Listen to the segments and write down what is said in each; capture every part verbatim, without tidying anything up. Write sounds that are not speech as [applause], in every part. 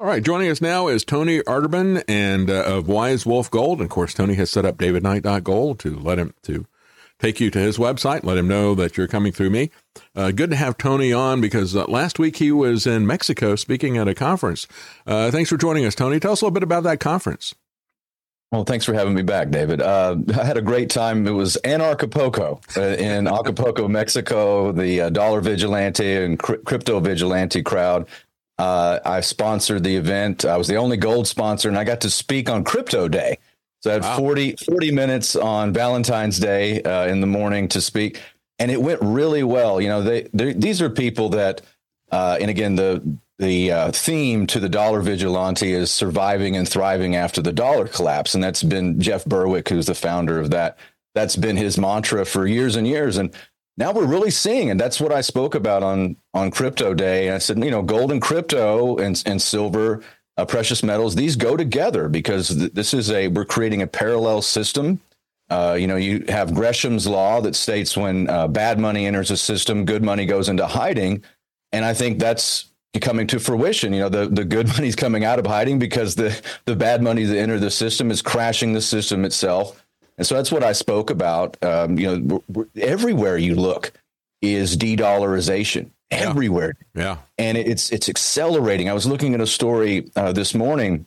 All right, joining us now is Tony Arterburn and uh, of Wise Wolf Gold. And of course, Tony has set up david knight dot gold to let him to take you to his website, let him know that you're coming through me. Uh, good to have Tony on because uh, last week he was in Mexico speaking at a conference. Uh, thanks for joining us, Tony. Tell us a little bit about that conference. Well, thanks for having me back, David. Uh, I had a great time. It was Anarchapulco uh, in Acapulco, Mexico, the uh, Dollar Vigilante and cri- Crypto Vigilante crowd. Uh, I sponsored the event. I was the only gold sponsor, and I got to speak on Crypto Day. So I had wow. forty, forty minutes on Valentine's Day uh, in the morning to speak, and it went really well. You know, they these are people that, uh, and again, the The uh, theme to the Dollar Vigilante is surviving and thriving after the dollar collapse. And that's been Jeff Berwick, who's the founder of that. That's been his mantra for years and years. And now we're really seeing, and that's what I spoke about on on Crypto Day. And I said, you know, gold and crypto and, and silver, uh, precious metals, these go together because th- this is a, we're creating a parallel system. Uh, you know, you have Gresham's law that states when uh, bad money enters a system, good money goes into hiding. And I think that's coming to fruition. You know, the, the good money's coming out of hiding because the, the bad money that entered the system is crashing the system itself. And so that's what I spoke about. Um, you know, w- everywhere you look is de-dollarization everywhere. Yeah. yeah. And it's, it's accelerating. I was looking at a story uh, this morning,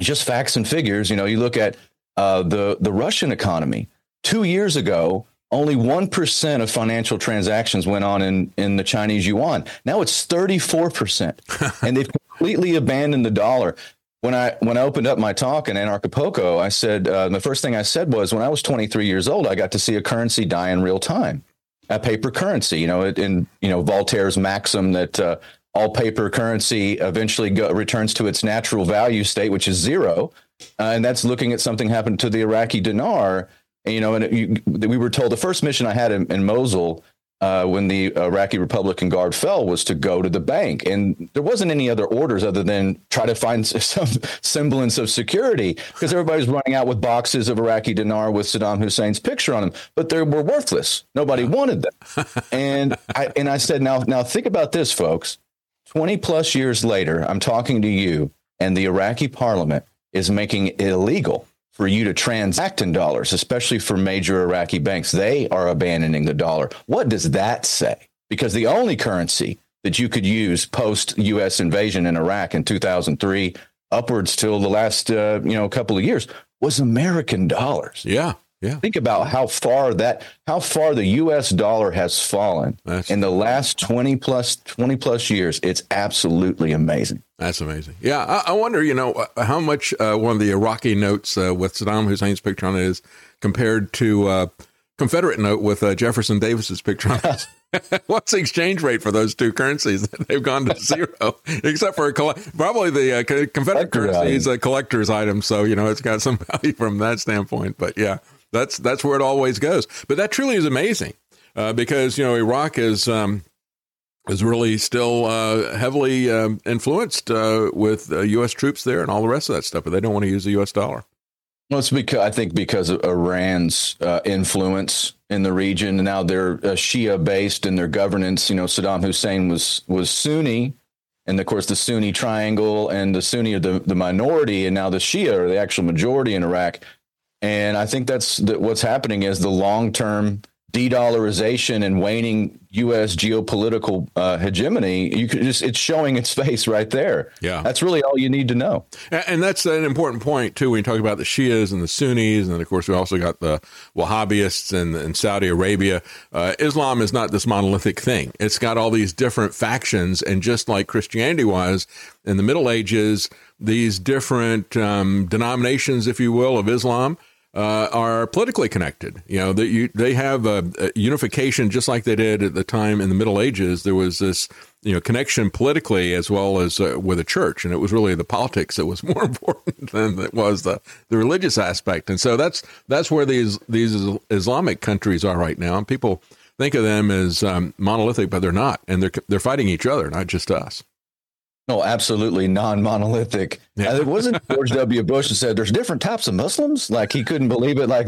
just facts and figures. You know, you look at uh, the, the Russian economy two years ago, only one percent of financial transactions went on in, in the Chinese yuan. Now it's thirty-four percent. And they've completely abandoned the dollar. When I when I opened up my talk in Anarchapulco, I said, uh, the first thing I said was, when I was twenty-three years old, I got to see a currency die in real time, a paper currency. You know, it, in you know Voltaire's maxim that uh, all paper currency eventually go, returns to its natural value state, which is zero. Uh, and that's looking at something happened to the Iraqi dinar. You know, and you, we were told the first mission I had in, in Mosul uh, when the Iraqi Republican Guard fell was to go to the bank. And there wasn't any other orders other than try to find some semblance of security because everybody's running out with boxes of Iraqi dinar with Saddam Hussein's picture on them. But they were worthless. Nobody wanted them. And I and I said, now, now think about this, folks. twenty plus years later, I'm talking to you and the Iraqi parliament is making it illegal for you to transact in dollars, especially for major Iraqi banks. They are abandoning the dollar. What does that say? Because the only currency that you could use post-U S invasion in Iraq in two thousand three, upwards till the last uh, you know couple of years, was American dollars. Yeah, yeah. Think about how far that, how far the U S dollar has fallen That's- in the last twenty plus, twenty plus years. It's absolutely amazing. That's amazing. Yeah, I, I wonder, you know, how much uh, one of the Iraqi notes uh, with Saddam Hussein's picture on it is compared to uh, Confederate note with uh, Jefferson Davis's picture on it. What's the exchange rate for those two currencies? They've gone to zero, except for a coll- probably the uh, Confederate currency is a collector's item. So, you know, it's got some value from that standpoint. But yeah, that's that's where it always goes. But that truly is amazing uh, because, you know, Iraq is Um, is really still uh, heavily um, influenced uh, with uh, U S troops there and all the rest of that stuff, but they don't want to use the U S dollar. Well, it's because I think because of Iran's uh, influence in the region. Now they're uh, Shia based in their governance. You know, Saddam Hussein was was Sunni, and of course the Sunni triangle, and the Sunni are the, the minority, and now the Shia are the actual majority in Iraq. And I think that's the, what's happening is the long term de-dollarization and waning U S geopolitical uh, hegemony. You could just, it's showing its face right there. Yeah. That's really all you need to know. And, and that's an important point too, when you talk about the Shias and the Sunnis. And of course we also got the Wahhabists and, and Saudi Arabia. Uh, Islam is not this monolithic thing. It's got all these different factions. And just like Christianity was in the Middle Ages, these different um, denominations, if you will, of Islam, Uh, are politically connected. You know, that you, they have a, a unification just like they did at the time in the Middle Ages. There was this, you know, connection politically as well as uh, with a church. And it was really the politics that was more important than it was the, the religious aspect. And so that's that's where these these Islamic countries are right now. And people think of them as um, monolithic, but they're not. And they're they're fighting each other, not just us. No, absolutely non-monolithic. Yeah. It wasn't George W. Bush who said there's different types of Muslims. Like he couldn't believe it. Like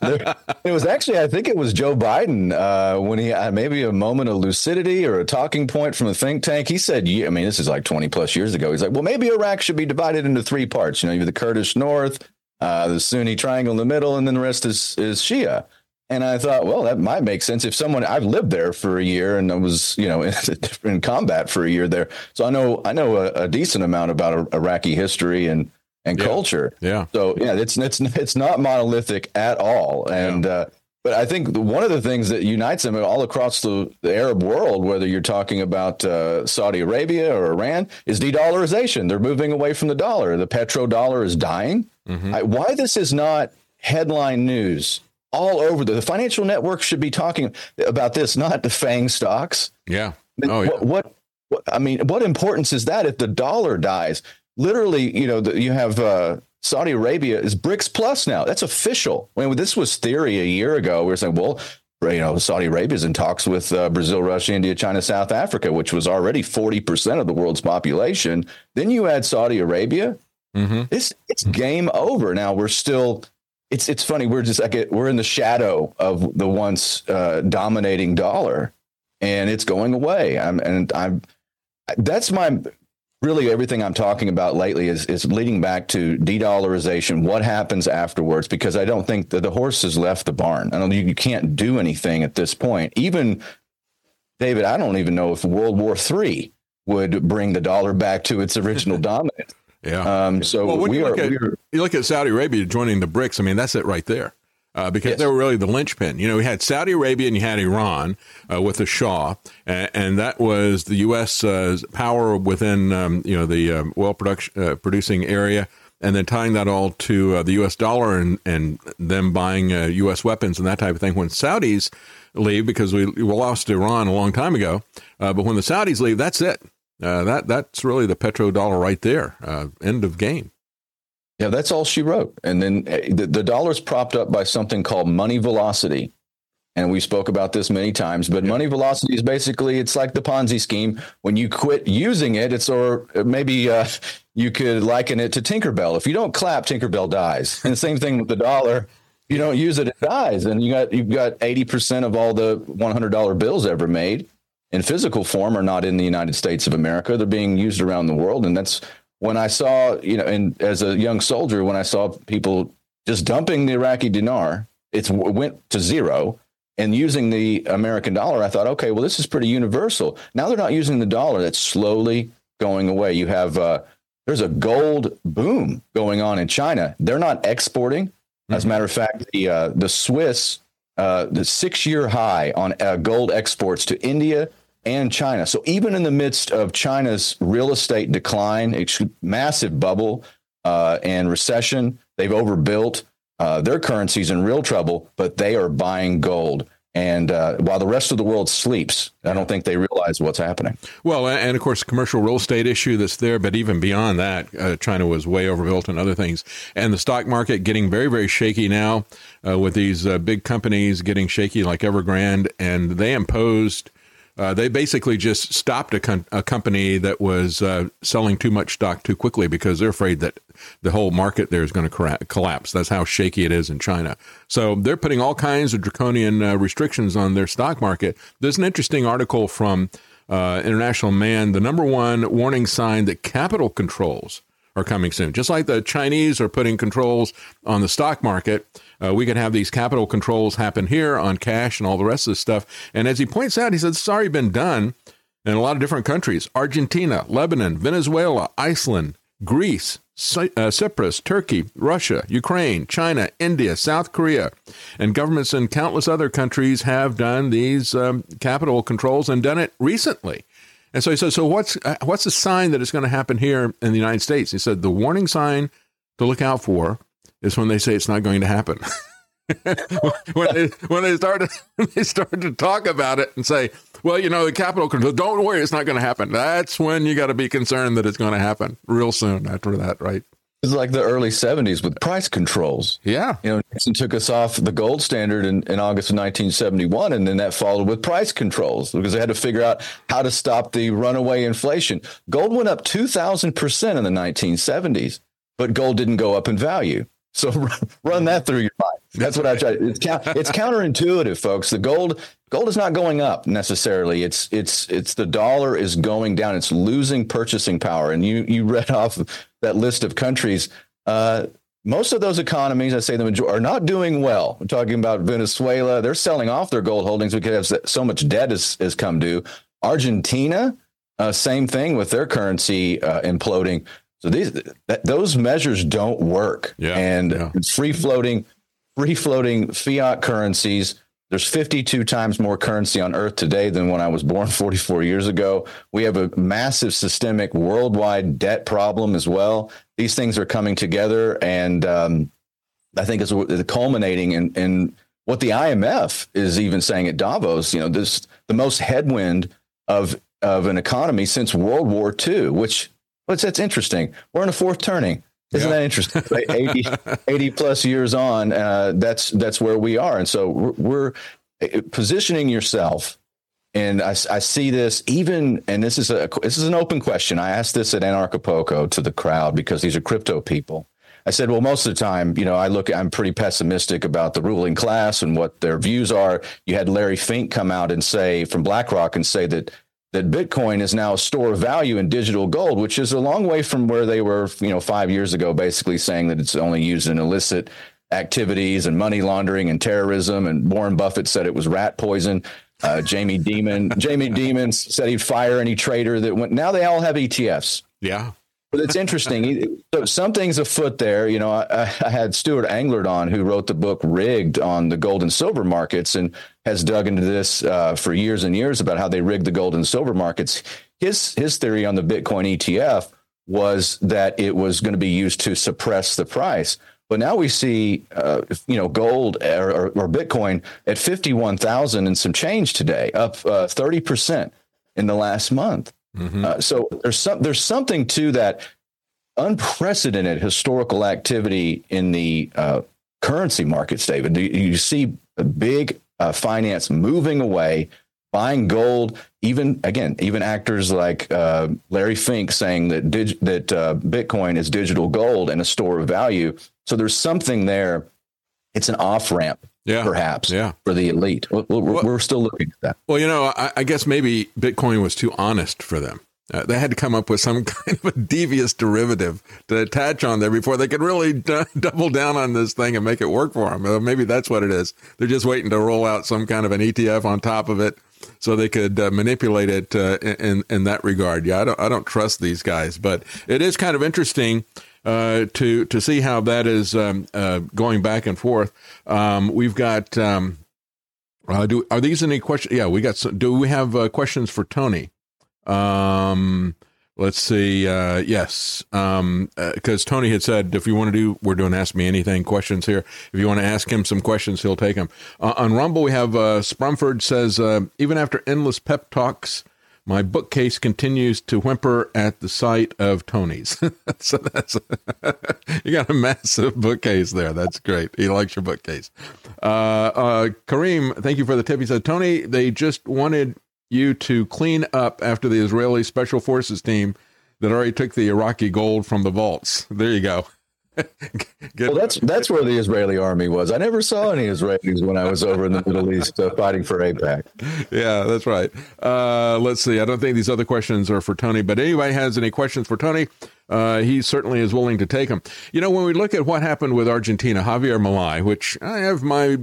there, it was actually, I think it was Joe Biden uh, when he had maybe a moment of lucidity or a talking point from a think tank. He said, yeah, I mean, this is like twenty plus years ago. He's like, well, maybe Iraq should be divided into three parts. You know, you have the Kurdish North, uh, the Sunni triangle in the middle, and then the rest is, is Shia. And I thought, well, that might make sense if someone I've lived there for a year and I was, you know, in, in combat for a year there. So I know I know a, a decent amount about Iraqi history and and yeah. culture. Yeah. So, yeah, it's it's it's not monolithic at all. And yeah. uh, but I think one of the things that unites them all across the, the Arab world, whether you're talking about uh, Saudi Arabia or Iran, is de-dollarization. They're moving away from the dollar. The petrodollar is dying. Mm-hmm. I, why this is not headline news all over the, the financial network should be talking about this, not the FANG stocks. Yeah. Oh, yeah. What, what, what, I mean, what importance is that if the dollar dies? Literally, you know, the, you have uh, Saudi Arabia is BRICS plus now. That's official. I mean, this was theory a year ago. We were saying, well, you know, Saudi Arabia is in talks with uh, Brazil, Russia, India, China, South Africa, which was already forty percent of the world's population. Then you add Saudi Arabia. Mm-hmm. It's it's mm-hmm. game over. Now we're still. It's it's funny. We're just like we're in the shadow of the once uh, dominating dollar, and it's going away. I'm and I'm. That's my really everything I'm talking about lately is is leading back to de-dollarization. What happens afterwards? Because I don't think that the horse has left the barn. I don't. You, you can't do anything at this point. Even David, I don't even know if World War Three would bring the dollar back to its original dominance. Yeah. Um, so well, we, you are, at, we are. You look at Saudi Arabia joining the BRICS. I mean, that's it right there, uh, because yes. they were really the linchpin. You know, we had Saudi Arabia and you had Iran uh, with the Shah, and, and that was the U S Uh, power within um, you know the um, oil production uh, producing area, and then tying that all to uh, the U S dollar and and them buying uh, U S weapons and that type of thing. When Saudis leave, because we, we lost Iran a long time ago, uh, but when the Saudis leave, that's it. Uh, that that's really the petrodollar right there. Uh, end of game. Yeah, that's all she wrote. And then the, the dollar's propped up by something called money velocity. And we spoke about this many times, but yeah. money velocity is basically, it's like the Ponzi scheme. When you quit using it, it's or maybe uh, you could liken it to Tinkerbell. If you don't clap, Tinkerbell dies. And the same thing with the dollar. You don't use it, it dies. And you got, you've got eighty percent of all the one hundred dollar bills ever made in physical form are not in the United States of America. They're being used around the world. And that's when I saw, you know, and as a young soldier, when I saw people just dumping the Iraqi dinar, it went to zero and using the American dollar. I thought, OK, well, this is pretty universal. Now they're not using the dollar. That's slowly going away. You have uh, there's a gold boom going on in China. They're not exporting. Mm-hmm. As a matter of fact, the uh, the Swiss Uh, the six-year high on uh, gold exports to India and China. So even in the midst of China's real estate decline, ex- massive bubble uh, and recession, they've overbuilt uh, their currencies in real trouble, but they are buying gold. And uh, while the rest of the world sleeps, I don't think they realize what's happening. Well, and of course, commercial real estate issue that's there. But even beyond that, uh, China was way overbuilt and other things. And the stock market getting very, very shaky now uh, with these uh, big companies getting shaky like Evergrande. And they imposed, uh, they basically just stopped a, com- a company that was uh, selling too much stock too quickly because they're afraid that the whole market there is going to cra- collapse. That's how shaky it is in China. So they're putting all kinds of draconian uh, restrictions on their stock market. There's an interesting article from uh, International Man, the number one warning sign that capital controls are coming soon. Just like the Chinese are putting controls on the stock market, uh, we could have these capital controls happen here on cash and all the rest of this stuff. And as he points out, he says, it's already been done in a lot of different countries. Argentina, Lebanon, Venezuela, Iceland, Greece, Cyprus, Turkey, Russia, Ukraine, China, India, South Korea, and governments in countless other countries have done these um, capital controls and done it recently. And so he said, so what's what's the sign that it's going to happen here in the United States? He said, the warning sign to look out for is when they say it's not going to happen. when they when they start to, they start to talk about it and say, well, you know, the capital control, don't worry, it's not going to happen. That's when you got to be concerned that it's going to happen real soon after that, right? It's like the early seventies with price controls. Yeah. You know, Nixon took us off the gold standard in, in August of nineteen seventy-one, and then that followed with price controls because they had to figure out how to stop the runaway inflation. Gold went up two thousand percent in the nineteen seventies, but gold didn't go up in value. So run that through your mind. That's what I try. It's, it's counterintuitive, folks. The gold gold is not going up necessarily. It's it's it's the dollar is going down. It's losing purchasing power. And you you read off that list of countries. Uh, most of those economies, I say the majority, are not doing well. We're talking about Venezuela. They're selling off their gold holdings because so much debt has has come due. Argentina, uh, same thing with their currency uh, imploding. So these th- those measures don't work, yeah, and yeah. free floating, free floating fiat currencies. There's fifty-two times more currency on Earth today than when I was born forty-four years ago. We have a massive systemic worldwide debt problem as well. These things are coming together, and um, I think it's, it's culminating in, in what the I M F is even saying at Davos. You know, this the most headwind of of an economy since World War Two, which. Well, that's interesting. We're in a fourth turning. Isn't yeah. that interesting? eighty, [laughs] eighty plus years on, uh, that's that's where we are. And so we're, we're positioning yourself. And I, I see this even, and this is a this is an open question. I asked this at Anarchapulco to the crowd because these are crypto people. I said, well, most of the time, you know, I look, I'm pretty pessimistic about the ruling class and what their views are. You had Larry Fink come out and say from BlackRock and say that. that Bitcoin is now a store of value in digital gold, which is a long way from where they were, you know, five years ago, basically saying that it's only used in illicit activities and money laundering and terrorism. And Warren Buffett said it was rat poison. Uh, Jamie Dimon, Jamie Dimon said he'd fire any trader that went. Now they all have E T Fs. Yeah. But it's interesting. So something's afoot there. You know, I, I had Stuart Englert on, who wrote the book Rigged on the gold and silver markets and has dug into this uh, for years and years about how they rigged the gold and silver markets. His his theory on the Bitcoin E T F was that it was going to be used to suppress the price. But now we see, uh, you know, gold or, or, or Bitcoin at fifty-one thousand and some change today, up uh, thirty percent in the last month. Mm-hmm. Uh, so there's some there's something to that unprecedented historical activity in the uh, currency markets, David. Do you, you see big uh, finance moving away, buying gold? Even again, even actors like uh, Larry Fink saying that dig- that uh, Bitcoin is digital gold and a store of value. So there's something there. It's an off ramp. Yeah, perhaps yeah. for the elite. We're, well, we're still looking at that. Well, you know, I, I guess maybe Bitcoin was too honest for them. Uh, they had to come up with some kind of a devious derivative to attach on there before they could really d- double down on this thing and make it work for them. Uh, maybe that's what it is. They're just waiting to roll out some kind of an E T F on top of it so they could uh, manipulate it uh, in in that regard. Yeah, I don't I don't trust these guys, but it is kind of interesting. Uh, to to see how that is um, uh, going back and forth. Um, we've got. Um, uh, do are these any questions? Yeah, we got. Some, do we have uh, questions for Tony? Um, let's see. Uh, yes, because um, uh, Tony had said if you want to do, we're doing Ask Me Anything questions here. If you want to ask him some questions, he'll take them. Uh, on Rumble, we have uh, Sprumford says uh, even after endless pep talks, my bookcase continues to whimper at the sight of Tony's. So that's you got a massive bookcase there. That's great. He likes your bookcase. Uh, uh, Kareem, thank you for the tip. He said, Tony, they just wanted you to clean up after the Israeli Special Forces team that already took the Iraqi gold from the vaults. There you go. Well, that's that's where the Israeli army was. I never saw any Israelis when I was over in the Middle East uh, fighting for AIPAC. Yeah, that's right. Uh, let's see. I don't think these other questions are for Tony, but anybody has any questions for Tony, uh, he certainly is willing to take them. You know, when we look at what happened with Argentina, Javier Milei, which I have my...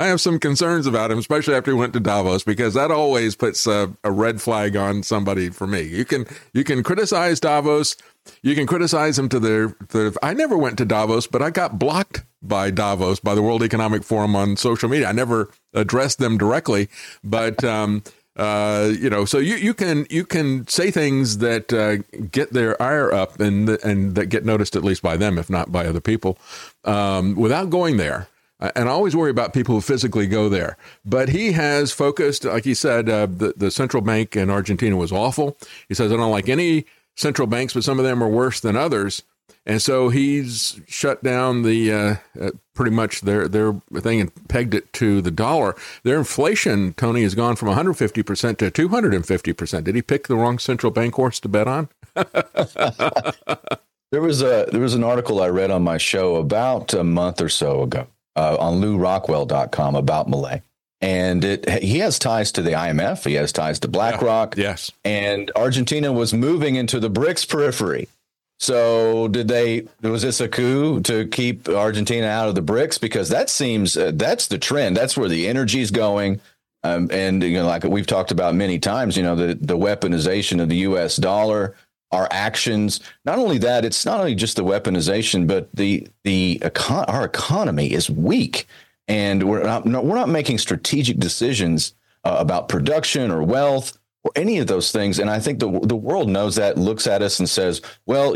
I have some concerns about him, especially after he went to Davos, because that always puts a, a red flag on somebody for me. You can you can criticize Davos. You can criticize him to their, their... I never went to Davos, but I got blocked by Davos, by the World Economic Forum on social media. I never addressed them directly, but... Um, Uh, you know, so you, you can you can say things that uh, get their ire up and and that get noticed at least by them, if not by other people, um, without going there. And I always worry about people who physically go there. But he has focused, like he said, uh, the, the central bank in Argentina was awful. He says, I don't like any central banks, but some of them are worse than others. And so he's shut down the uh, uh, pretty much their their thing and pegged it to the dollar. Their inflation, Tony, has gone from one hundred fifty percent to two hundred fifty percent. Did he pick the wrong central bank horse to bet on? There was a there was an article I read on my show about a month or so ago uh, on Lou Rockwell dot com about Milei. And it, he has ties to the I M F. He has ties to BlackRock. Yeah, yes. And Argentina was moving into the BRICS periphery. So did they, was this a coup to keep Argentina out of the BRICS? Because that seems, uh, that's the trend. That's where the energy is going. Um, and, you know, like we've talked about many times, you know, the, the weaponization of the U S dollar, our actions. Not only that, it's not only just the weaponization, but the, the econ- our economy is weak. And we're not, we're not making strategic decisions uh, about production or wealth or any of those things. And I think the the world knows that, looks at us and says, well,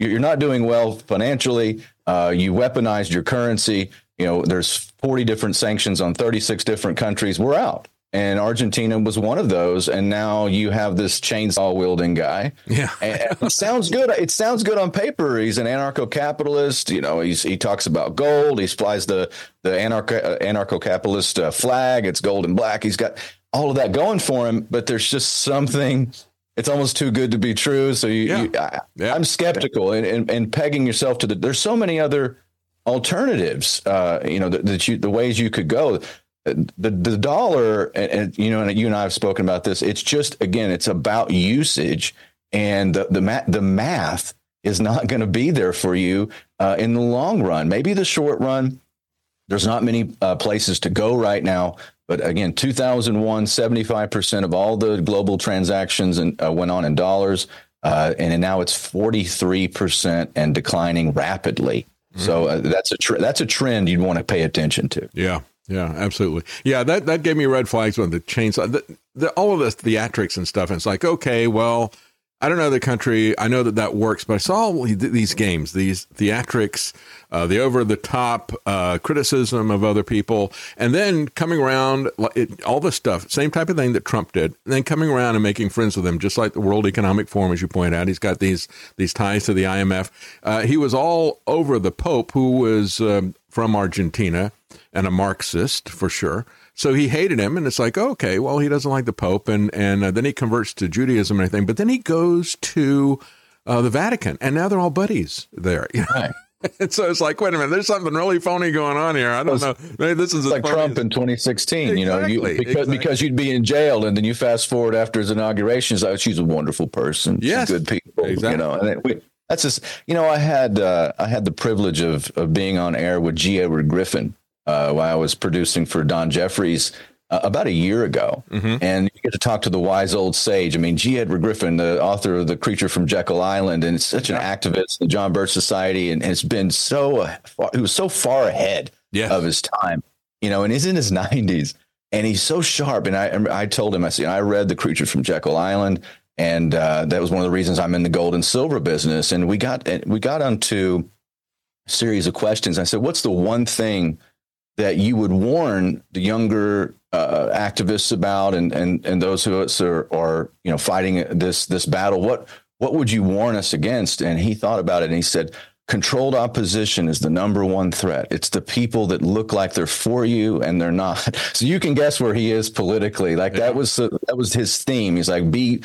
you're not doing well financially. Uh, you weaponized your currency. You know, there's forty different sanctions on thirty-six different countries. We're out. And Argentina was one of those. And now you have this chainsaw wielding guy. Yeah, and it sounds good. It sounds good on paper. He's an anarcho-capitalist. You know, he's, he talks about gold. He flies the the anarcho anarcho-capitalist uh, flag. It's gold and black. He's got all of that going for him. But there's just something. It's almost too good to be true. So you, yeah. you I, yeah. I'm skeptical and, and and pegging yourself to the. There's so many other alternatives. Uh, you know that, that you the ways you could go. The the dollar, and, and you know, and you and I have spoken about this. It's just, again, it's about usage, and the the, ma- the math is not going to be there for you uh, in the long run. Maybe the short run. There's not many uh, places to go right now. But again, two thousand one, seventy-five percent of all the global transactions and uh, went on in dollars, uh, and, and now it's forty-three percent and declining rapidly. Mm-hmm. So uh, that's a tr- that's a trend you'd want to pay attention to. Yeah. Yeah, absolutely. Yeah, that, that gave me red flags when the chainsaw, the, the, all of this theatrics and stuff. And it's like, okay, well, I don't know the country. I know that that works, but I saw these games, these theatrics, uh, the over-the-top uh, criticism of other people, and then coming around, it, all this stuff, same type of thing that Trump did, and then coming around and making friends with them, just like the World Economic Forum, as you point out. He's got these these ties to the I M F. Uh, he was all over the Pope, who was um, from Argentina, and a Marxist for sure. So he hated him. And it's like, okay, well, he doesn't like the Pope. And, and uh, then he converts to Judaism and everything. But then he goes to uh, the Vatican, and now they're all buddies there. You know? Right. And so it's like, wait a minute, there's something really phony going on here. I don't know. Maybe this is like Trump in twenty sixteen, you know, you, because, exactly. because you'd be in jail, and then you fast forward after his inauguration. It's like, she's a wonderful person. Yes. She's good people, exactly. You know, and it, we, that's just, you know, I had, uh, I had the privilege of, of being on air with G. Edward Griffin. Uh, while I was producing for Don Jeffries uh, about a year ago. Mm-hmm. And you get to talk to the wise old sage. I mean, G. Edward Griffin, the author of The Creature from Jekyll Island, and it's such an activist in the John Birch Society, and has been so, uh, far, he was so far ahead yes. of his time, you know, and he's in his nineties, and he's so sharp. And I I told him, I said, I read The Creature from Jekyll Island, and uh, that was one of the reasons I'm in the gold and silver business. And we got, we got onto a series of questions. I said, what's the one thing that you would warn the younger uh, activists about, and and and those who are, are you know fighting this this battle? What what would you warn us against? And he thought about it, and he said, "Controlled opposition is the number one threat. It's the people that look like they're for you and they're not." So you can guess where he is politically. Like yeah. that was the, that was his theme. He's like, be.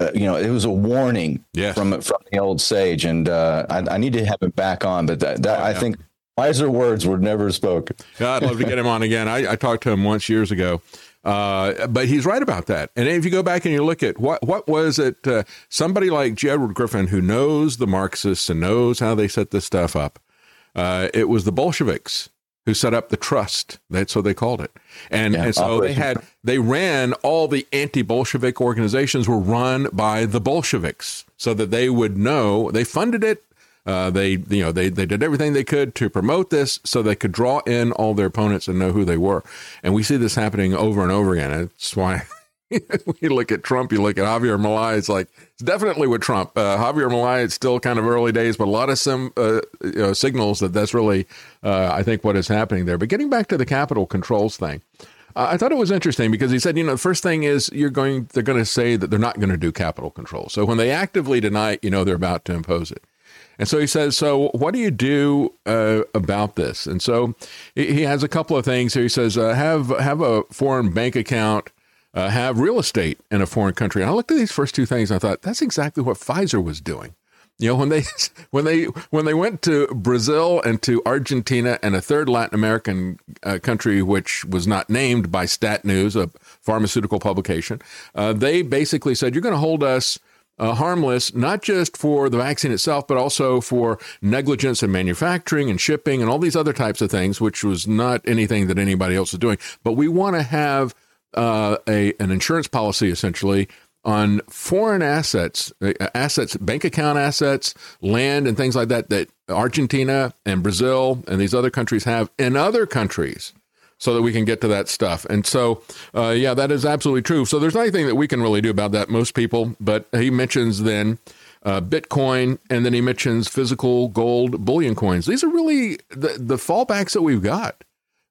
Uh, you know, it was a warning yes. from from the old sage, and uh, I, I need to have him back on. But that, that oh, yeah. I think. Wiser words were never spoken. I'd love to get him on again. I, I talked to him once years ago, uh, but he's right about that. And if you go back and you look at what what was it, uh, somebody like G. Edward Griffin, who knows the Marxists and knows how they set this stuff up, uh, it was the Bolsheviks who set up the trust. That's what they called it. And, yeah, and so operation. they had they ran all the anti-Bolshevik organizations were run by the Bolsheviks, so that they would know they funded it. Uh, they, you know, they, they did everything they could to promote this so they could draw in all their opponents and know who they were. And we see this happening over and over again. That's why we look at Trump, you look at Javier Milei. It's like, it's definitely with Trump. Uh, Javier Milei, it's still kind of early days, but a lot of some uh, you know, signals that that's really, uh, I think, what is happening there. But getting back to the capital controls thing, uh, I thought it was interesting because he said, you know, the first thing is you're going, they're going to say that they're not going to do capital control. So when they actively deny it, you know, they're about to impose it. And so he says, so what do you do uh, about this? And so he has a couple of things here. He says, uh, have have a foreign bank account, uh, have real estate in a foreign country. And I looked at these first two things and I thought, that's exactly what Pfizer was doing. You know, when they when they when they went to Brazil and to Argentina and a third Latin American uh, country, which was not named by Stat News, a pharmaceutical publication, uh, they basically said, you're going to hold us Uh, harmless, not just for the vaccine itself, but also for negligence in manufacturing and shipping and all these other types of things, which was not anything that anybody else was doing. But we want to have uh, a an insurance policy, essentially, on foreign assets, assets, bank account assets, land and things like that, that Argentina and Brazil and these other countries have in other countries, so that we can get to that stuff. And so, uh, yeah, that is absolutely true. So there's nothing that we can really do about that, most people. But he mentions then uh, Bitcoin, and then he mentions physical gold bullion coins. These are really the, the fallbacks that we've got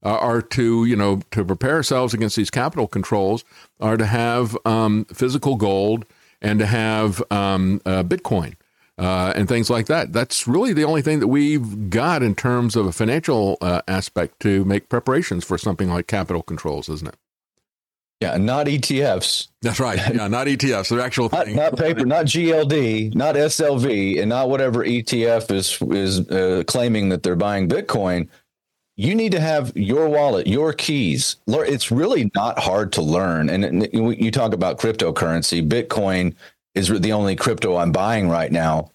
uh, are to, you know, to prepare ourselves against these capital controls are to have um, physical gold and to have um, uh, Bitcoin. Uh, and things like that. That's really the only thing that we've got in terms of a financial uh, aspect to make preparations for something like capital controls, isn't it? Yeah, not E T Fs. That's right. Yeah, not E T Fs. They're actual things. Not, not paper, not G L D, not S L V, and not whatever E T F is is uh, claiming that they're buying Bitcoin. You need to have your wallet, your keys. It's really not hard to learn. And you talk about cryptocurrency, Bitcoin is the only crypto I'm buying right now.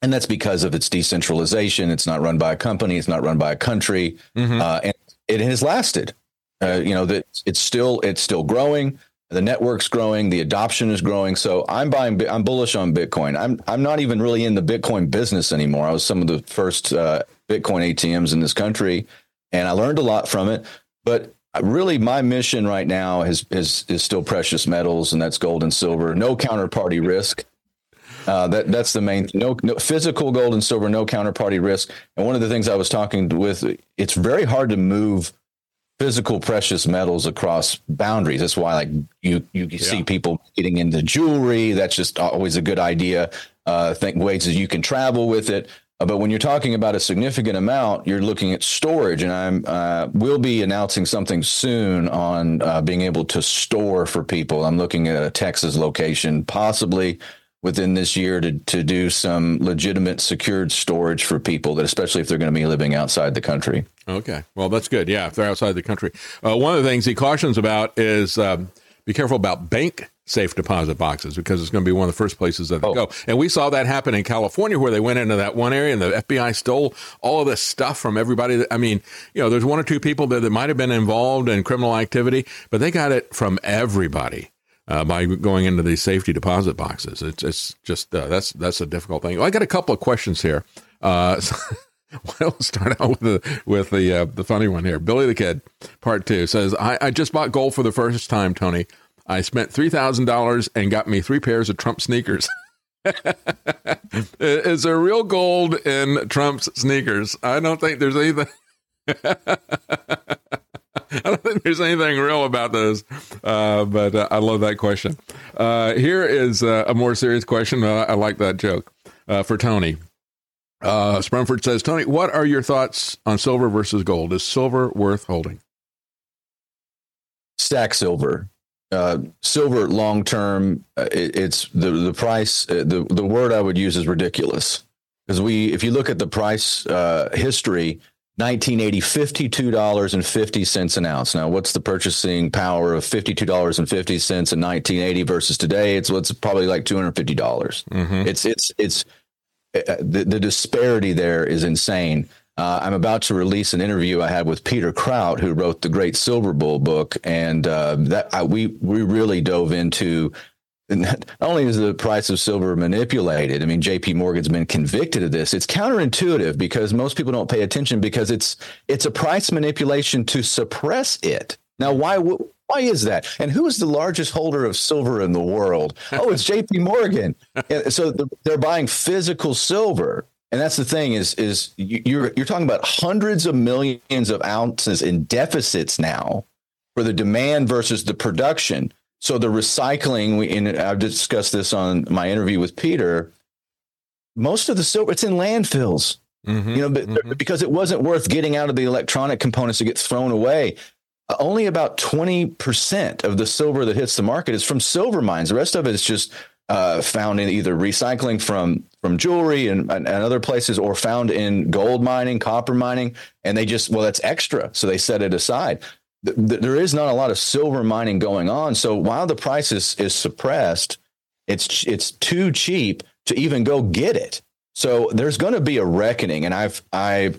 And that's because of its decentralization. It's not run by a company. It's not run by a country. Mm-hmm. Uh, and it has lasted. Uh, you know, that it's still it's still growing. The network's growing. The adoption is growing. So I'm buying. I'm bullish on Bitcoin. I'm I'm not even really in the Bitcoin business anymore. I was some of the first uh, Bitcoin A T Ms in this country, and I learned a lot from it. But really, my mission right now is, is is still precious metals, and that's gold and silver. No counterparty risk. Uh, that that's the main. No, no physical gold and silver. No counterparty risk. And one of the things I was talking with, it's very hard to move physical precious metals across boundaries. That's why, like you you yeah. see people getting into jewelry. That's just always a good idea. Uh, think ways that you can travel with it. But when you're talking about a significant amount, you're looking at storage, and I'm uh, will be announcing something soon on uh, being able to store for people. I'm looking at a Texas location, possibly within this year, to to do some legitimate secured storage for people, that especially if they're going to be living outside the country. Okay, well that's good. Yeah, if they're outside the country, uh, one of the things he cautions about is um, be careful about bank safe deposit boxes, because it's going to be one of the first places that they oh. go. And we saw that happen in California, where they went into that one area and the F B I stole all of this stuff from everybody. That, I mean, you know, there's one or two people there that might have been involved in criminal activity, but they got it from everybody uh, by going into these safety deposit boxes. It's, it's just uh, that's that's a difficult thing. Well, I got a couple of questions here. Uh, so we'll start out with the, with the, uh, the funny one here. Billy the Kid, part two, says, I, I just bought gold for the first time, Tony. I spent three thousand dollars and got me three pairs of Trump sneakers. Is there real gold in Trump's sneakers? I don't think there's anything. I don't think there's anything real about those. Uh, but uh, I love that question. Uh, here is uh, a more serious question. Uh, I like that joke uh, for Tony. Uh, Sprumford says, Tony, what are your thoughts on silver versus gold? Is silver worth holding? Stack silver. Uh, silver long term, uh, it, it's the the price. Uh, the the word I would use is ridiculous, because we, if you look at the price uh, history, nineteen eighty, fifty-two dollars and fifty cents an ounce. Now, what's the purchasing power of fifty-two dollars and fifty cents in nineteen eighty versus today? It's it's probably like two hundred fifty dollars. Mm-hmm. It's it's it's uh, the the disparity there is insane. Uh, I'm about to release an interview I had with Peter Kraut, who wrote the Great Silver Bull book, and uh, that I, we we really dove into. And not only is the price of silver manipulated, I mean, J P Morgan's been convicted of this. It's counterintuitive, because most people don't pay attention, because it's it's a price manipulation to suppress it. Now, why why is that? And who is the largest holder of silver in the world? Oh, it's J P Morgan. And so they're buying physical silver. And that's the thing is, is you're you're talking about hundreds of millions of ounces in deficits now for the demand versus the production. So the recycling, we, and I've discussed this on my interview with Peter, most of the silver, it's in landfills, mm-hmm, you know, but, mm-hmm. because it wasn't worth getting out of the electronic components to get thrown away. Uh, only about twenty percent of the silver that hits the market is from silver mines. The rest of it is just uh, found in either recycling from from jewelry and, and, and other places, or found in gold mining, copper mining. And they just, well, that's extra. So they set it aside. Th- th- there is not a lot of silver mining going on. So while the price is, is suppressed, it's it's too cheap to even go get it. So there's going to be a reckoning. And I've I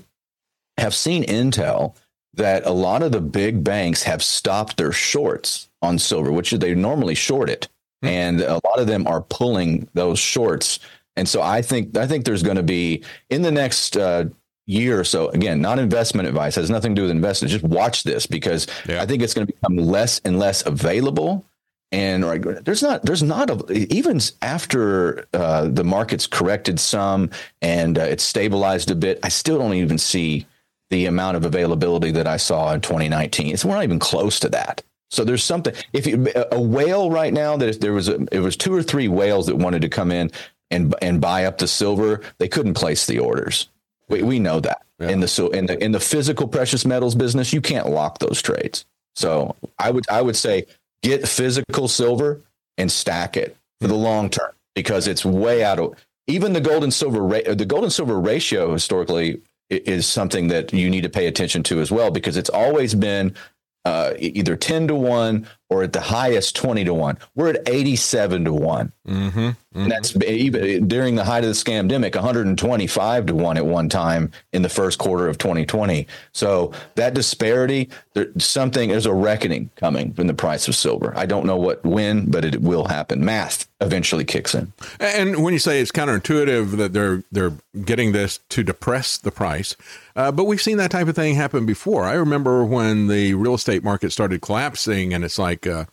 have seen intel that a lot of the big banks have stopped their shorts on silver, which they normally short it. Mm-hmm. And a lot of them are pulling those shorts. And so I think I think there's going to be, in the next uh, year or so, again, not investment advice, has nothing to do with investment. Just watch this, because yeah. I think it's going to become less and less available. And or, there's not there's not a, even after uh, the market's corrected some and uh, it's stabilized a bit, I still don't even see the amount of availability that I saw in twenty nineteen. It's, we're not even close to that. So there's something. If you, a whale right now, that if there was a, it was two or three whales that wanted to come in and and buy up the silver, they couldn't place the orders. We we know that yeah. in the in the in the physical precious metals business, you can't lock those trades. So I would I would say get physical silver and stack it for the long term, because it's way out of even the gold and silver ra- the gold and silver ratio historically is something that you need to pay attention to as well, because it's always been uh, either ten to one or at the highest twenty to one. We're at eighty-seven to one. Mm-hmm, mm-hmm. And that's even during the height of the scamdemic, one hundred twenty-five to one at one time in the first quarter of twenty twenty. So that disparity, there's something, there's a reckoning coming in the price of silver. I don't know what, when, but it will happen. Math eventually kicks in. And when you say it's counterintuitive that they're, they're getting this to depress the price, uh, but we've seen that type of thing happen before. I remember when the real estate market started collapsing, and it's like, uh,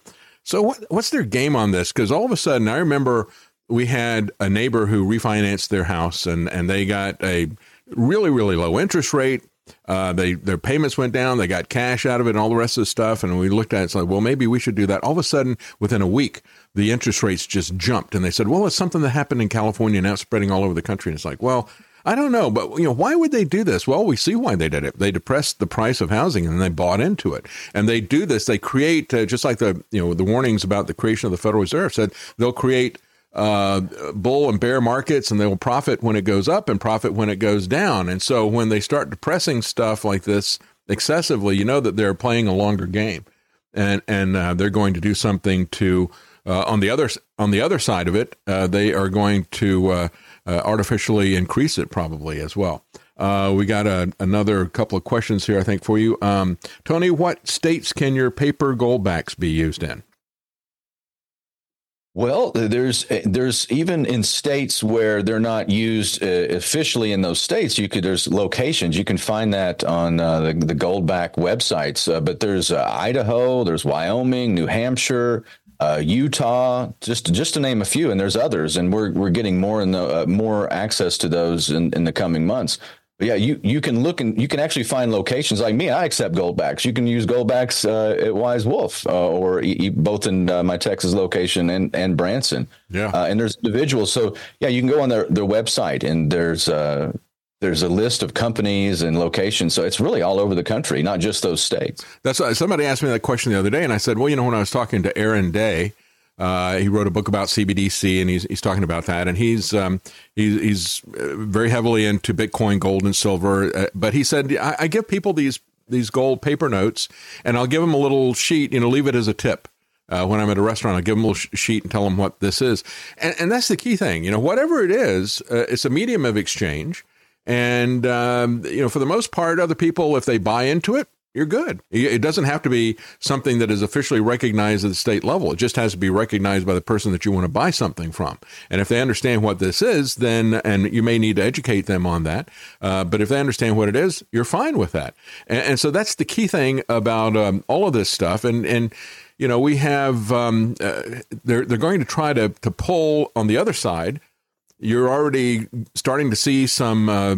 so what, what's their game on this? Because all of a sudden, I remember we had a neighbor who refinanced their house, and, and they got a really, really low interest rate. Uh, they their payments went down. They got cash out of it and all the rest of the stuff. And we looked at it and said, well, maybe we should do that. All of a sudden, within a week, the interest rates just jumped. And they said, well, it's something that happened in California now spreading all over the country. And it's like, well, I don't know, but you know, why would they do this? Well, we see why they did it. They depressed the price of housing, and they bought into it. And they do this. They create uh, just like the you know the warnings about the creation of the Federal Reserve said, they'll create uh, bull and bear markets, and they will profit when it goes up and profit when it goes down. And so when they start depressing stuff like this excessively, you know that they're playing a longer game, and and uh, they're going to do something to uh, on the other on the other side of it. Uh, they are going to. Uh, Uh, artificially increase it probably as well. Uh, we got a, another couple of questions here, I think, for you. Um, Tony, what states can your paper goldbacks be used in? Well, there's there's even in states where they're not used uh, officially in those states. You could there's locations you can find that on uh, the, the goldback websites. Uh, but there's uh, Idaho, there's Wyoming, New Hampshire, Uh, Utah, just just to name a few, and there's others, and we're we're getting more in the uh, more access to those in, in the coming months. But yeah, you you can look and you can actually find locations like me. I accept goldbacks. You can use goldbacks uh, at Wise Wolf uh, or e- both in uh, my Texas location and and Branson. Yeah, uh, and there's individuals. So yeah, you can go on their their website, and there's uh, there's a list of companies and locations. So it's really all over the country, not just those states. That's why somebody asked me that question the other day. And I said, well, you know, when I was talking to Aaron Day, uh, he wrote a book about C B D C, and he's, he's talking about that. And he's, um, he's, he's very heavily into Bitcoin, gold, and silver. Uh, but he said, I, I give people these, these gold paper notes, and I'll give them a little sheet, you know, leave it as a tip. Uh, when I'm at a restaurant, I give them a little sheet and tell them what this is. And, and that's the key thing, you know, whatever it is, uh, it's a medium of exchange. And, um, you know, for the most part, other people, if they buy into it, you're good. It doesn't have to be something that is officially recognized at the state level. It just has to be recognized by the person that you want to buy something from. And if they understand what this is, then, and you may need to educate them on that. Uh, but if they understand what it is, you're fine with that. And, and so that's the key thing about um, all of this stuff. And, and, you know, we have, um, uh, they're, they're going to try to, to pull on the other side. You're already starting to see some uh,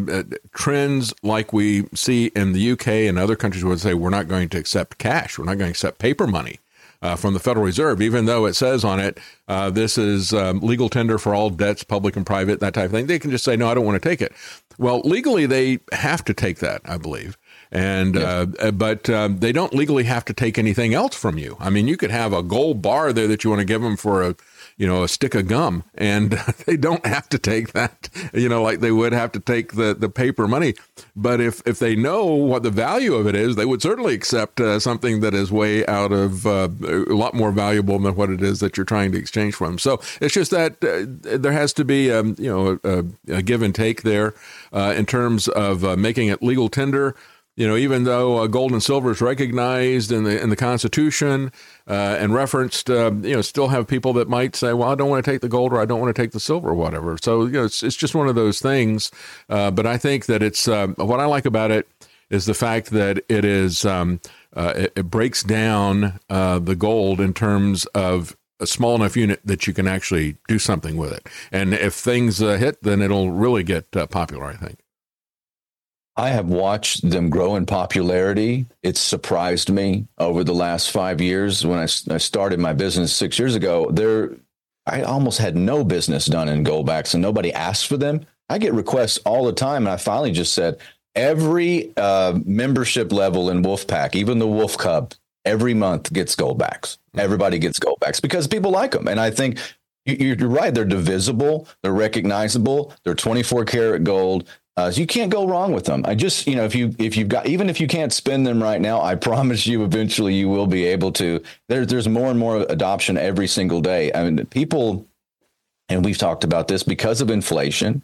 trends like we see in the U K and other countries where they say, we're not going to accept cash. We're not going to accept paper money. uh, from the Federal Reserve, even though it says on it, uh, this is um, legal tender for all debts, public and private, that type of thing. They can just say, no, I don't want to take it. Well, legally, they have to take that, I believe. And yes. uh, but um, they don't legally have to take anything else from you. I mean, you could have a gold bar there that you want to give them for a, you know, a stick of gum, and they don't have to take that, you know, like they would have to take the, the paper money. But if, if they know what the value of it is, they would certainly accept uh, something that is way out of uh, a lot more valuable than what it is that you're trying to exchange for them. So it's just that uh, there has to be, um, you know, a, a give and take there uh, in terms of uh, making it legal tender. You know, even though uh, gold and silver is recognized in the in the Constitution uh, and referenced, uh, you know, still have people that might say, well, I don't want to take the gold or I don't want to take the silver or whatever. So, you know, it's, it's just one of those things. Uh, but I think that it's uh, what I like about it is the fact that it is um, uh, it, it breaks down uh, the gold in terms of a small enough unit that you can actually do something with it. And if things uh, hit, then it'll really get uh, popular, I think. I have watched them grow in popularity. It's surprised me over the last five years. When I, I started my business six years ago, there I almost had no business done in goldbacks and nobody asked for them. I get requests all the time. And I finally just said, every uh, membership level in Wolfpack, even the Wolf Cub, every month gets goldbacks. Everybody gets goldbacks because people like them. And I think you're right. They're divisible. They're recognizable. They're twenty-four karat gold. Uh, so you can't go wrong with them. I just, you know, if you if you've got, even if you can't spend them right now, I promise you eventually you will be able to. There, there's more and more adoption every single day. I mean, people, and we've talked about this because of inflation,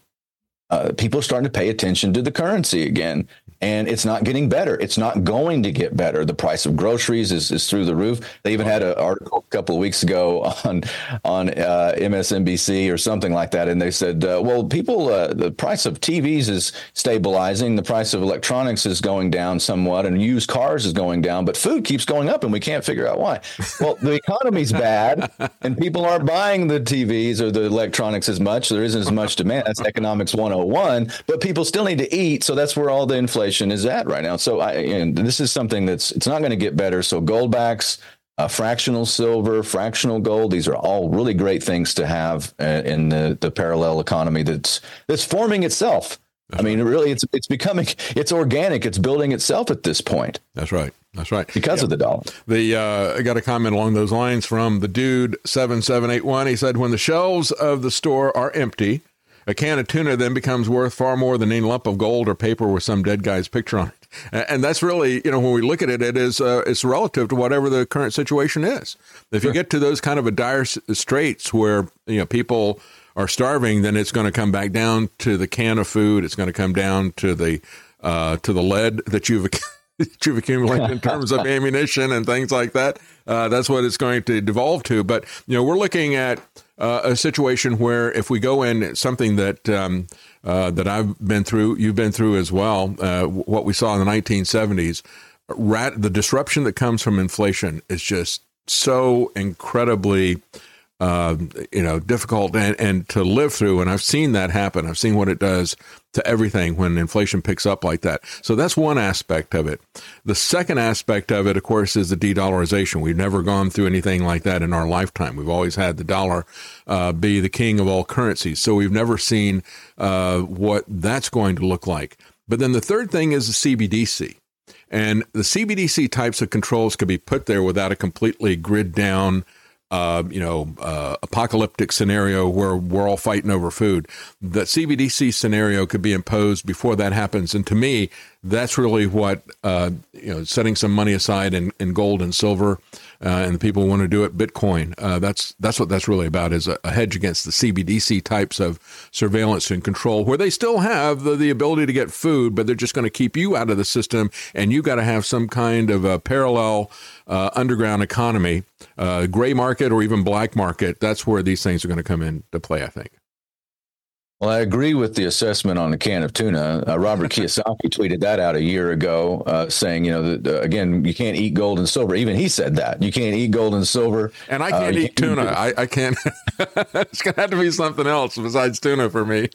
uh, people are starting to pay attention to the currency again. And it's not getting better. It's not going to get better. The price of groceries is, is through the roof. They even had an article a couple of weeks ago on on uh, M S N B C or something like that. And they said, uh, well, people, uh, the price of T Vs is stabilizing. The price of electronics is going down somewhat and used cars is going down. But food keeps going up and we can't figure out why. Well, the economy's bad and people aren't buying the T Vs or the electronics as much. There isn't as much demand. That's economics one oh one. But people still need to eat. So that's where all the inflation is at right now. So I, and this is something that's, it's not going to get better. So goldbacks, uh, fractional silver, fractional gold, these are all really great things to have uh, in the, the parallel economy that's, that's forming itself. That's I mean, right. really, it's, it's becoming, it's organic. It's building itself at this point. That's right. That's right. Because yeah. of the dollar. The, uh, I got a comment along those lines from the dude seven seven eight one. He said, when the shelves of the store are empty, a can of tuna then becomes worth far more than any lump of gold or paper with some dead guy's picture on it. And that's really, you know, when we look at it, it is uh, it's relative to whatever the current situation is. If you get to those kind of a dire straits where, you know, people are starving, then it's going to come back down to the can of food. It's going to come down to the uh, to the lead that you've that you've accumulated in terms of ammunition and things like that. Uh, that's what it's going to devolve to. But, you know, we're looking at Uh, a situation where if we go in something that um, uh, that I've been through, you've been through as well, uh, what we saw in the nineteen seventies, rat, the disruption that comes from inflation is just so incredibly, uh, you know, difficult and, and to live through. And I've seen that happen. I've seen what it does to everything when inflation picks up like that. So that's one aspect of it. The second aspect of it, of course, is the de-dollarization. We've never gone through anything like that in our lifetime. We've always had the dollar uh, be the king of all currencies. So we've never seen uh, what that's going to look like. But then the third thing is the C B D C. And the C B D C types of controls could be put there without a completely grid down Uh, you know, uh, apocalyptic scenario where we're all fighting over food. The C B D C scenario could be imposed before that happens. And to me, that's really what, uh, you know, setting some money aside in, in gold and silver uh, and the people who want to do it, Bitcoin. Uh, that's that's what that's really about, is a, a hedge against the C B D C types of surveillance and control where they still have the, the ability to get food, but they're just going to keep you out of the system. And you got to have some kind of a parallel uh, underground economy. Uh, gray market or even black market, that's where these things are going to come into play, I think. Well, I agree with the assessment on a can of tuna. Uh, Robert Kiyosaki tweeted that out a year ago, uh, saying, you know, that, uh, again, you can't eat gold and silver. Even he said that. You can't eat gold and silver. And I can't uh, eat tuna. I, I can't. It's going to have to be something else besides tuna for me.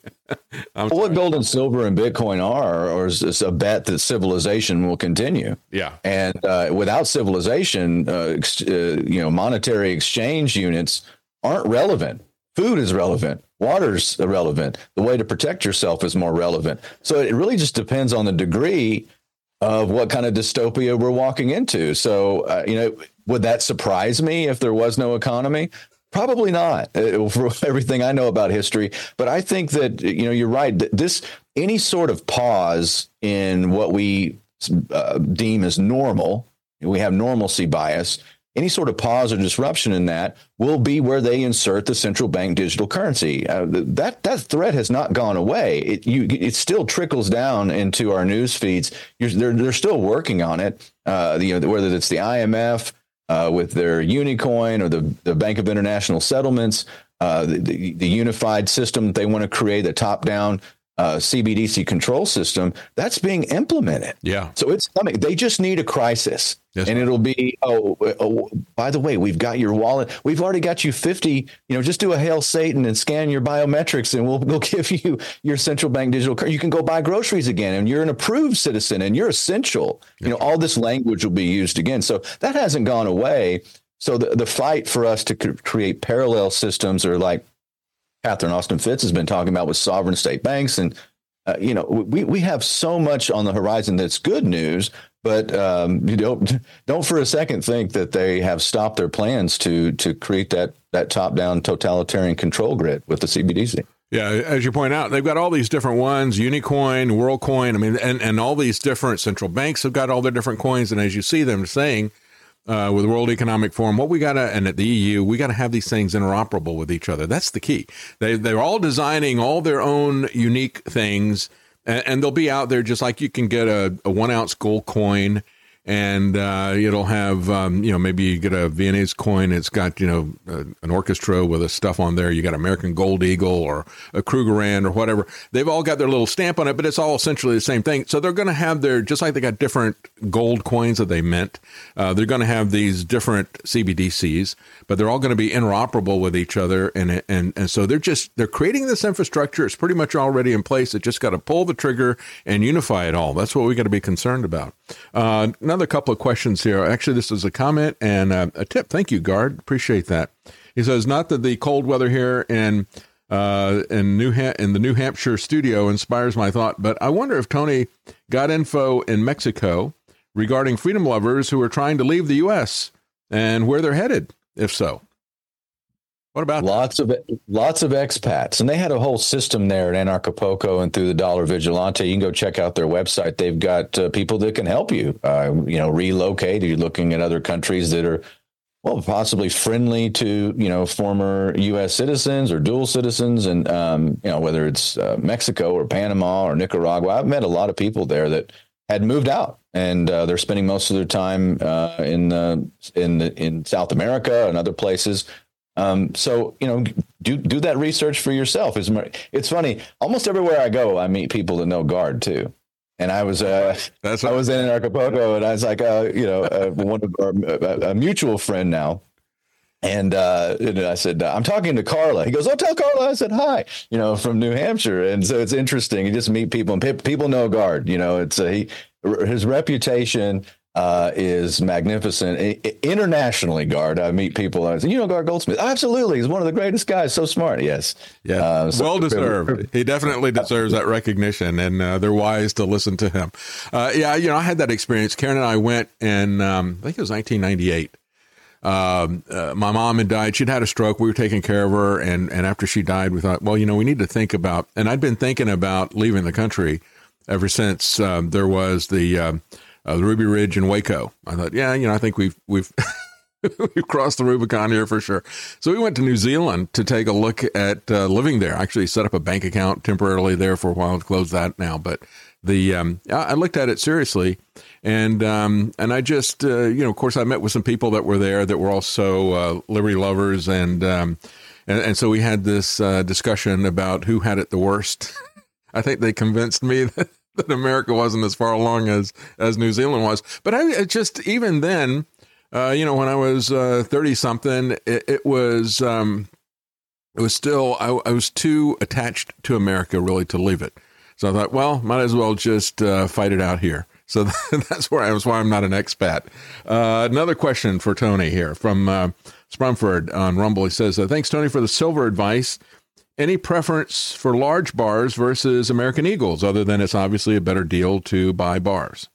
Well, what gold and silver and Bitcoin are, or is this a bet that civilization will continue? Yeah. And uh, without civilization, uh, ex- uh, you know, monetary exchange units aren't relevant. Food is relevant. Water's irrelevant. The way to protect yourself is more relevant. So it really just depends on the degree of what kind of dystopia we're walking into. So, uh, you know, would that surprise me if there was no economy? Probably not, uh, for everything I know about history. But I think that, you know, you're right. This, any sort of pause in what we uh, deem as normal, we have normalcy bias. Any sort of pause or disruption in that will be where they insert the central bank digital currency. Uh, that that threat has not gone away. It you, it still trickles down into our news feeds. You're, they're they're still working on it. Uh, you know, whether it's the I M F uh, with their Unicoin or the, the Bank of International Settlements, uh, the, the the unified system that they want to create, the top down uh, C B D C control system that's being implemented. Yeah. So it's coming. They just need a crisis. Yes. And it'll be, oh, oh, by the way, we've got your wallet. We've already got you fifty. You know, just do a Hail Satan and scan your biometrics and we'll we'll give you your central bank digital card. You can go buy groceries again and you're an approved citizen and you're essential. Yes. You know, all this language will be used again. So that hasn't gone away. So the, the fight for us to c- create parallel systems, or like Catherine Austin Fitz has been talking about with sovereign state banks. And, uh, you know, we, we have so much on the horizon that's good news. But um, you don't don't for a second think that they have stopped their plans to to create that that top down totalitarian control grid with the C B D C. Yeah, as you point out, they've got all these different ones, Unicoin, WorldCoin. I mean, and, and all these different central banks have got all their different coins. And as you see them saying uh, with the World Economic Forum, what we got to, and at the E U, we got to have these things interoperable with each other. That's the key. They, they're all designing all their own unique things. And they'll be out there just like you can get a, a one ounce gold coin, and uh, it'll have, um, you know, maybe you get a Viennese coin. It's got, you know, a, an orchestra with a stuff on there. You got American Gold Eagle or a Krugerrand or whatever. They've all got their little stamp on it, but it's all essentially the same thing. So they're going to have their, just like they got different gold coins that they mint. Uh, they're going to have these different C B D Cs, but they're all going to be interoperable with each other. And, and, and so they're just, they're creating this infrastructure. It's pretty much already in place. It just got to pull the trigger and unify it all. That's what we got to be concerned about. Uh, another couple of questions here. Actually, this is a comment and a, a tip. Thank you, Guard. Appreciate that. He says, not that the cold weather here in uh, in New ha- in the New Hampshire studio inspires my thought, but I wonder if Tony got info in Mexico regarding freedom lovers who are trying to leave the U S and where they're headed, if so. What about lots that? of lots of expats? And they had a whole system there at Anarchapulco and through the Dollar Vigilante. You can go check out their website. They've got uh, people that can help you, uh, you know, relocate. You're looking at other countries that are, well, possibly friendly to, you know, former U S citizens or dual citizens. And, um, you know, whether it's uh, Mexico or Panama or Nicaragua, I've met a lot of people there that had moved out, and uh, they're spending most of their time uh, in, uh, in, in South America and other places. Um, so, you know, do do that research for yourself. It's, it's funny. Almost everywhere I go, I meet people that know Guard, too. And I was uh, That's I was in Acapulco, and I was like, uh, you know, uh, one of our, a, a mutual friend now. And, uh, and I said, I'm talking to Carla. He goes, oh, tell Carla I said hi, you know, from New Hampshire. And so it's interesting. You just meet people, and pe- people know Guard. You know, it's a, he, his reputation Uh, is magnificent. I, internationally, Guard, I meet people, I say, you know Guard Goldsmith? Absolutely. He's one of the greatest guys. So smart. Yes. Yeah. Uh, so well deserved. He definitely deserves that recognition, and uh, they're wise to listen to him. Uh, yeah. You know, I had that experience. Karen and I went in, um, I think it was nineteen ninety-eight. Um, uh, my mom had died. She'd had a stroke. We were taking care of her. And, and after she died, we thought, well, you know, we need to think about, and I'd been thinking about leaving the country ever since um, there was the, um, Uh, the Ruby Ridge in Waco. I thought, yeah, you know, I think we've we've we've crossed the Rubicon here for sure. So we went to New Zealand to take a look at uh, living there. I actually set up a bank account temporarily there for a while. I've closed that now, but the um, I, I looked at it seriously, and um, and I just uh, you know, of course, I met with some people that were there that were also uh, liberty lovers and. Um, And, and so we had this uh, discussion about who had it the worst. I think they convinced me that, that America wasn't as far along as, as New Zealand was. But I just, even then, uh, you know, when I was thirty something, uh, it, it was, um, it was still, I, I was too attached to America really to leave it. So I thought, well, might as well just uh, fight it out here. So that's where I was, why I'm not an expat. Uh, another question for Tony here from uh, Sprumford on Rumble. He says, thanks, Tony, for the silver advice. Any preference for large bars versus American Eagles, other than it's obviously a better deal to buy bars?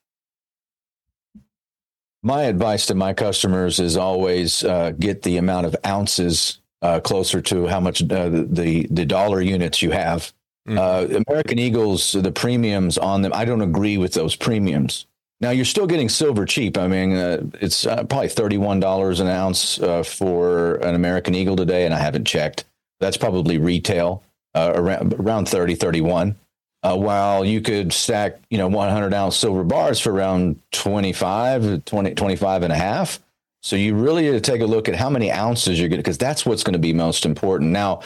My advice to my customers is always uh, get the amount of ounces uh, closer to how much uh, the, the dollar units you have. Uh, American Eagles, the premiums on them, I don't agree with those premiums. Now, you're still getting silver cheap. I mean, uh, it's uh, probably thirty-one dollars an ounce uh, for an American Eagle today, and I haven't checked. That's probably retail, uh, around, around thirty, thirty-one. Uh, while you could stack, you know, one hundred ounce silver bars for around twenty-five, twenty, twenty-five and a half. So you really need to take a look at how many ounces you're getting, because that's what's going to be most important. Now,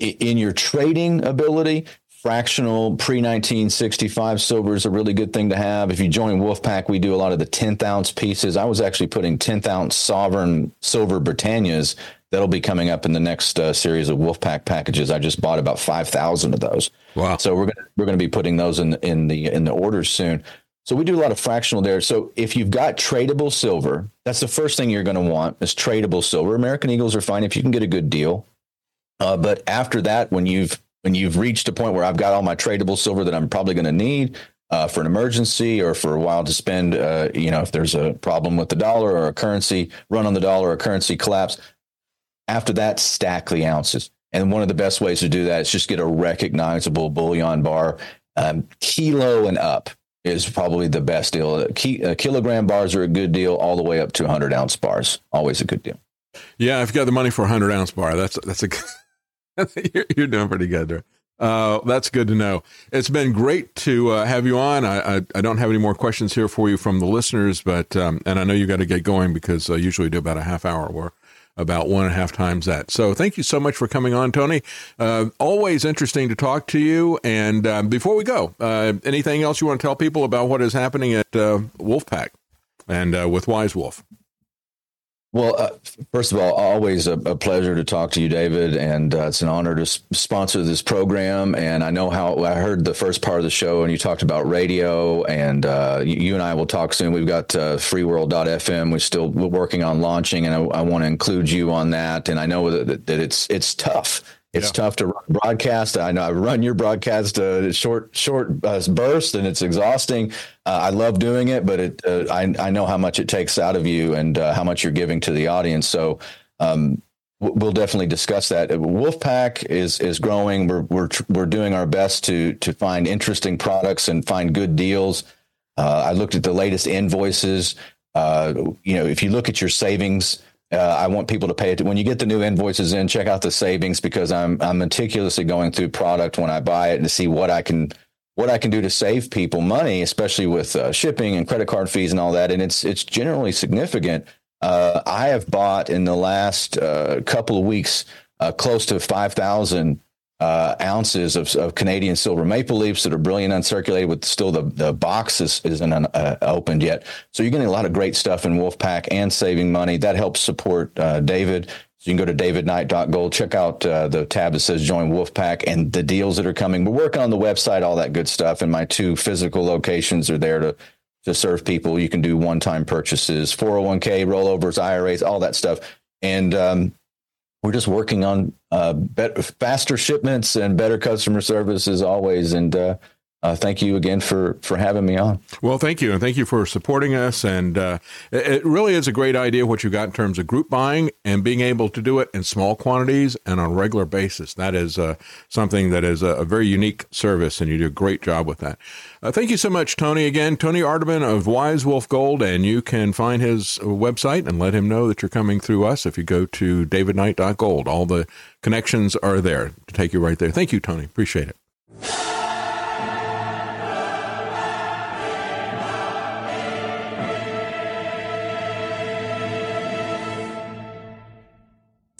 in your trading ability, fractional pre nineteen sixty-five silver is a really good thing to have. If you join Wolfpack, we do a lot of the tenth ounce pieces. I was actually putting tenth ounce sovereign silver Britannias. That'll be coming up in the next uh, series of Wolfpack packages. I just bought about five thousand of those. Wow! So we're gonna, we're going to be putting those in in the in the orders soon. So we do a lot of fractional there. So if you've got tradable silver, that's the first thing you're going to want is tradable silver. American Eagles are fine if you can get a good deal. Uh, but after that, when you've when you've reached a point where I've got all my tradable silver that I'm probably going to need uh, for an emergency or for a while to spend, uh, you know, if there's a problem with the dollar or a currency run on the dollar or a currency collapse, after that, stack the ounces. And one of the best ways to do that is just get a recognizable bullion bar. Um, kilo and up is probably the best deal. Ki- uh, kilogram bars are a good deal all the way up to one hundred ounce bars. Always a good deal. Yeah, if you got the money for a one hundred ounce bar, that's, that's a good... You're doing pretty good there. Uh, that's good to know. It's been great to uh, have you on. I, I I don't have any more questions here for you from the listeners, but um, and I know you got to get going because I usually do about a half hour or about one and a half times that. So thank you so much for coming on, Tony. Uh, always interesting to talk to you. And uh, before we go, uh, anything else you want to tell people about what is happening at uh, Wolfpack and uh, with Wise Wolf? Well, uh, first of all, always a, a pleasure to talk to you, David, and uh, it's an honor to s- sponsor this program. And I know how I heard the first part of the show and you talked about radio and uh, you, you and I will talk soon. We've got uh, free world dot f m. We're still we're working on launching and I, I want to include you on that. And I know that, that it's it's tough. It's yeah. tough to run broadcast. I know I run your broadcast uh, short, short uh, burst, and it's exhausting. Uh, I love doing it, but it, uh, I, I know how much it takes out of you and uh, how much you're giving to the audience. So um, we'll definitely discuss that. Wolfpack is is growing. We're we're we're doing our best to to find interesting products and find good deals. Uh, I looked at the latest invoices. Uh, you know, if you look at your savings. Uh, I want people to pay it. When you get the new invoices in, check out the savings because I'm I'm meticulously going through product when I buy it and to see what I can what I can do to save people money, especially with uh, shipping and credit card fees and all that. And it's it's generally significant. Uh, I have bought in the last uh, couple of weeks uh, close to five thousand uh, ounces of, of Canadian silver maple leafs that are brilliant uncirculated with still the, the box is, isn't uh, opened yet. So you're getting a lot of great stuff in Wolfpack and saving money that helps support uh, David. So you can go to david knight dot gold, check out uh, the tab that says join Wolfpack and the deals that are coming. We're working on the website, all that good stuff. And my two physical locations are there to, to serve people. You can do one-time purchases, four oh one k rollovers, I R As, all that stuff. And, um, we're just working on uh, better, faster shipments and better customer service as always. And uh, uh, thank you again for, for having me on. Well, thank you. And thank you for supporting us. And uh, it really is a great idea what you got in terms of group buying and being able to do it in small quantities and on a regular basis. That is uh, something that is a, a very unique service, and you do a great job with that. Uh, thank you so much, Tony. Again, Tony Arterburn of Wise Wolf Gold, and you can find his website and let him know that you're coming through us if you go to david knight dot gold. All the connections are there to take you right there. Thank you, Tony. Appreciate it.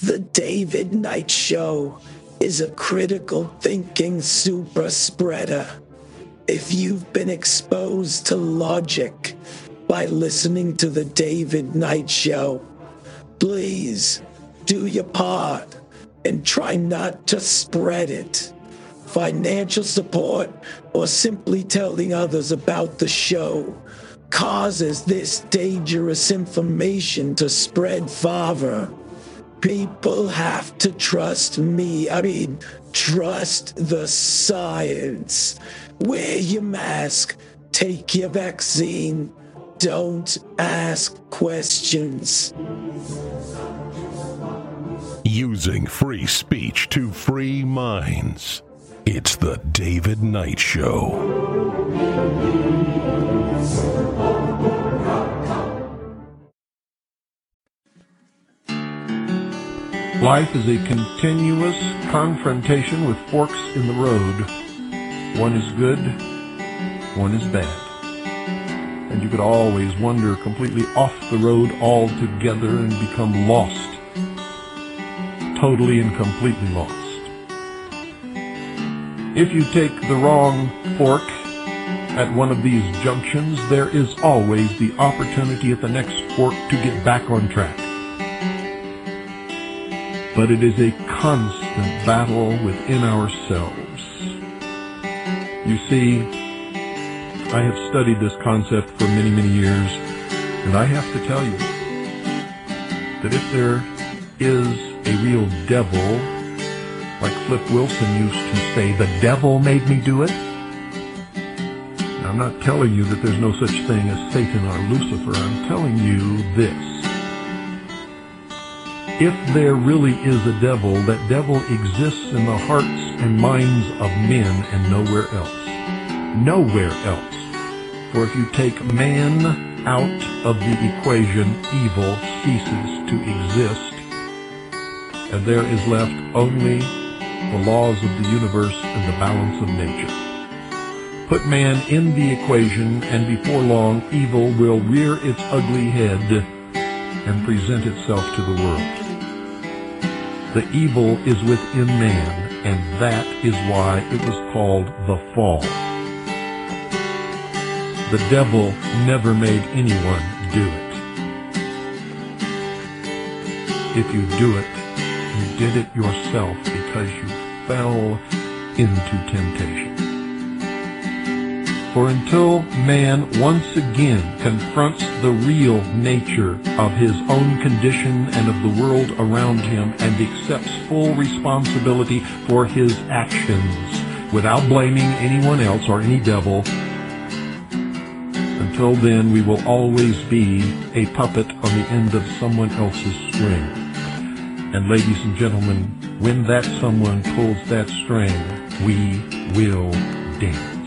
The David Knight Show is a critical thinking super spreader. If you've been exposed to logic by listening to the David Knight Show, please do your part and try not to spread it. Financial support or simply telling others about the show causes this dangerous information to spread farther. People have to trust me. I mean, trust the science. Wear your mask. Take your vaccine. Don't ask questions. Using free speech to free minds. It's the David Knight Show. Life is a continuous confrontation with forks in the road. One is good, one is bad. And you could always wander completely off the road altogether and become lost. Totally and completely lost. If you take the wrong fork at one of these junctions, there is always the opportunity at the next fork to get back on track. But it is a constant battle within ourselves. You see, I have studied this concept for many, many years, and I have to tell you that if there is a real devil, like Flip Wilson used to say, the devil made me do it. Now, I'm not telling you that there's no such thing as Satan or Lucifer. I'm telling you this. If there really is a devil, that devil exists in the hearts and minds of men and nowhere else. Nowhere else. For if you take man out of the equation, evil ceases to exist, and there is left only the laws of the universe and the balance of nature. Put man in the equation, and before long, evil will rear its ugly head and present itself to the world. The evil is within man, and that is why it was called the fall. The devil never made anyone do it. If you do it, you did it yourself because you fell into temptation. For until man once again confronts the real nature of his own condition and of the world around him and accepts full responsibility for his actions without blaming anyone else or any devil, until then we will always be a puppet on the end of someone else's string. And ladies and gentlemen, when that someone pulls that string, we will dance.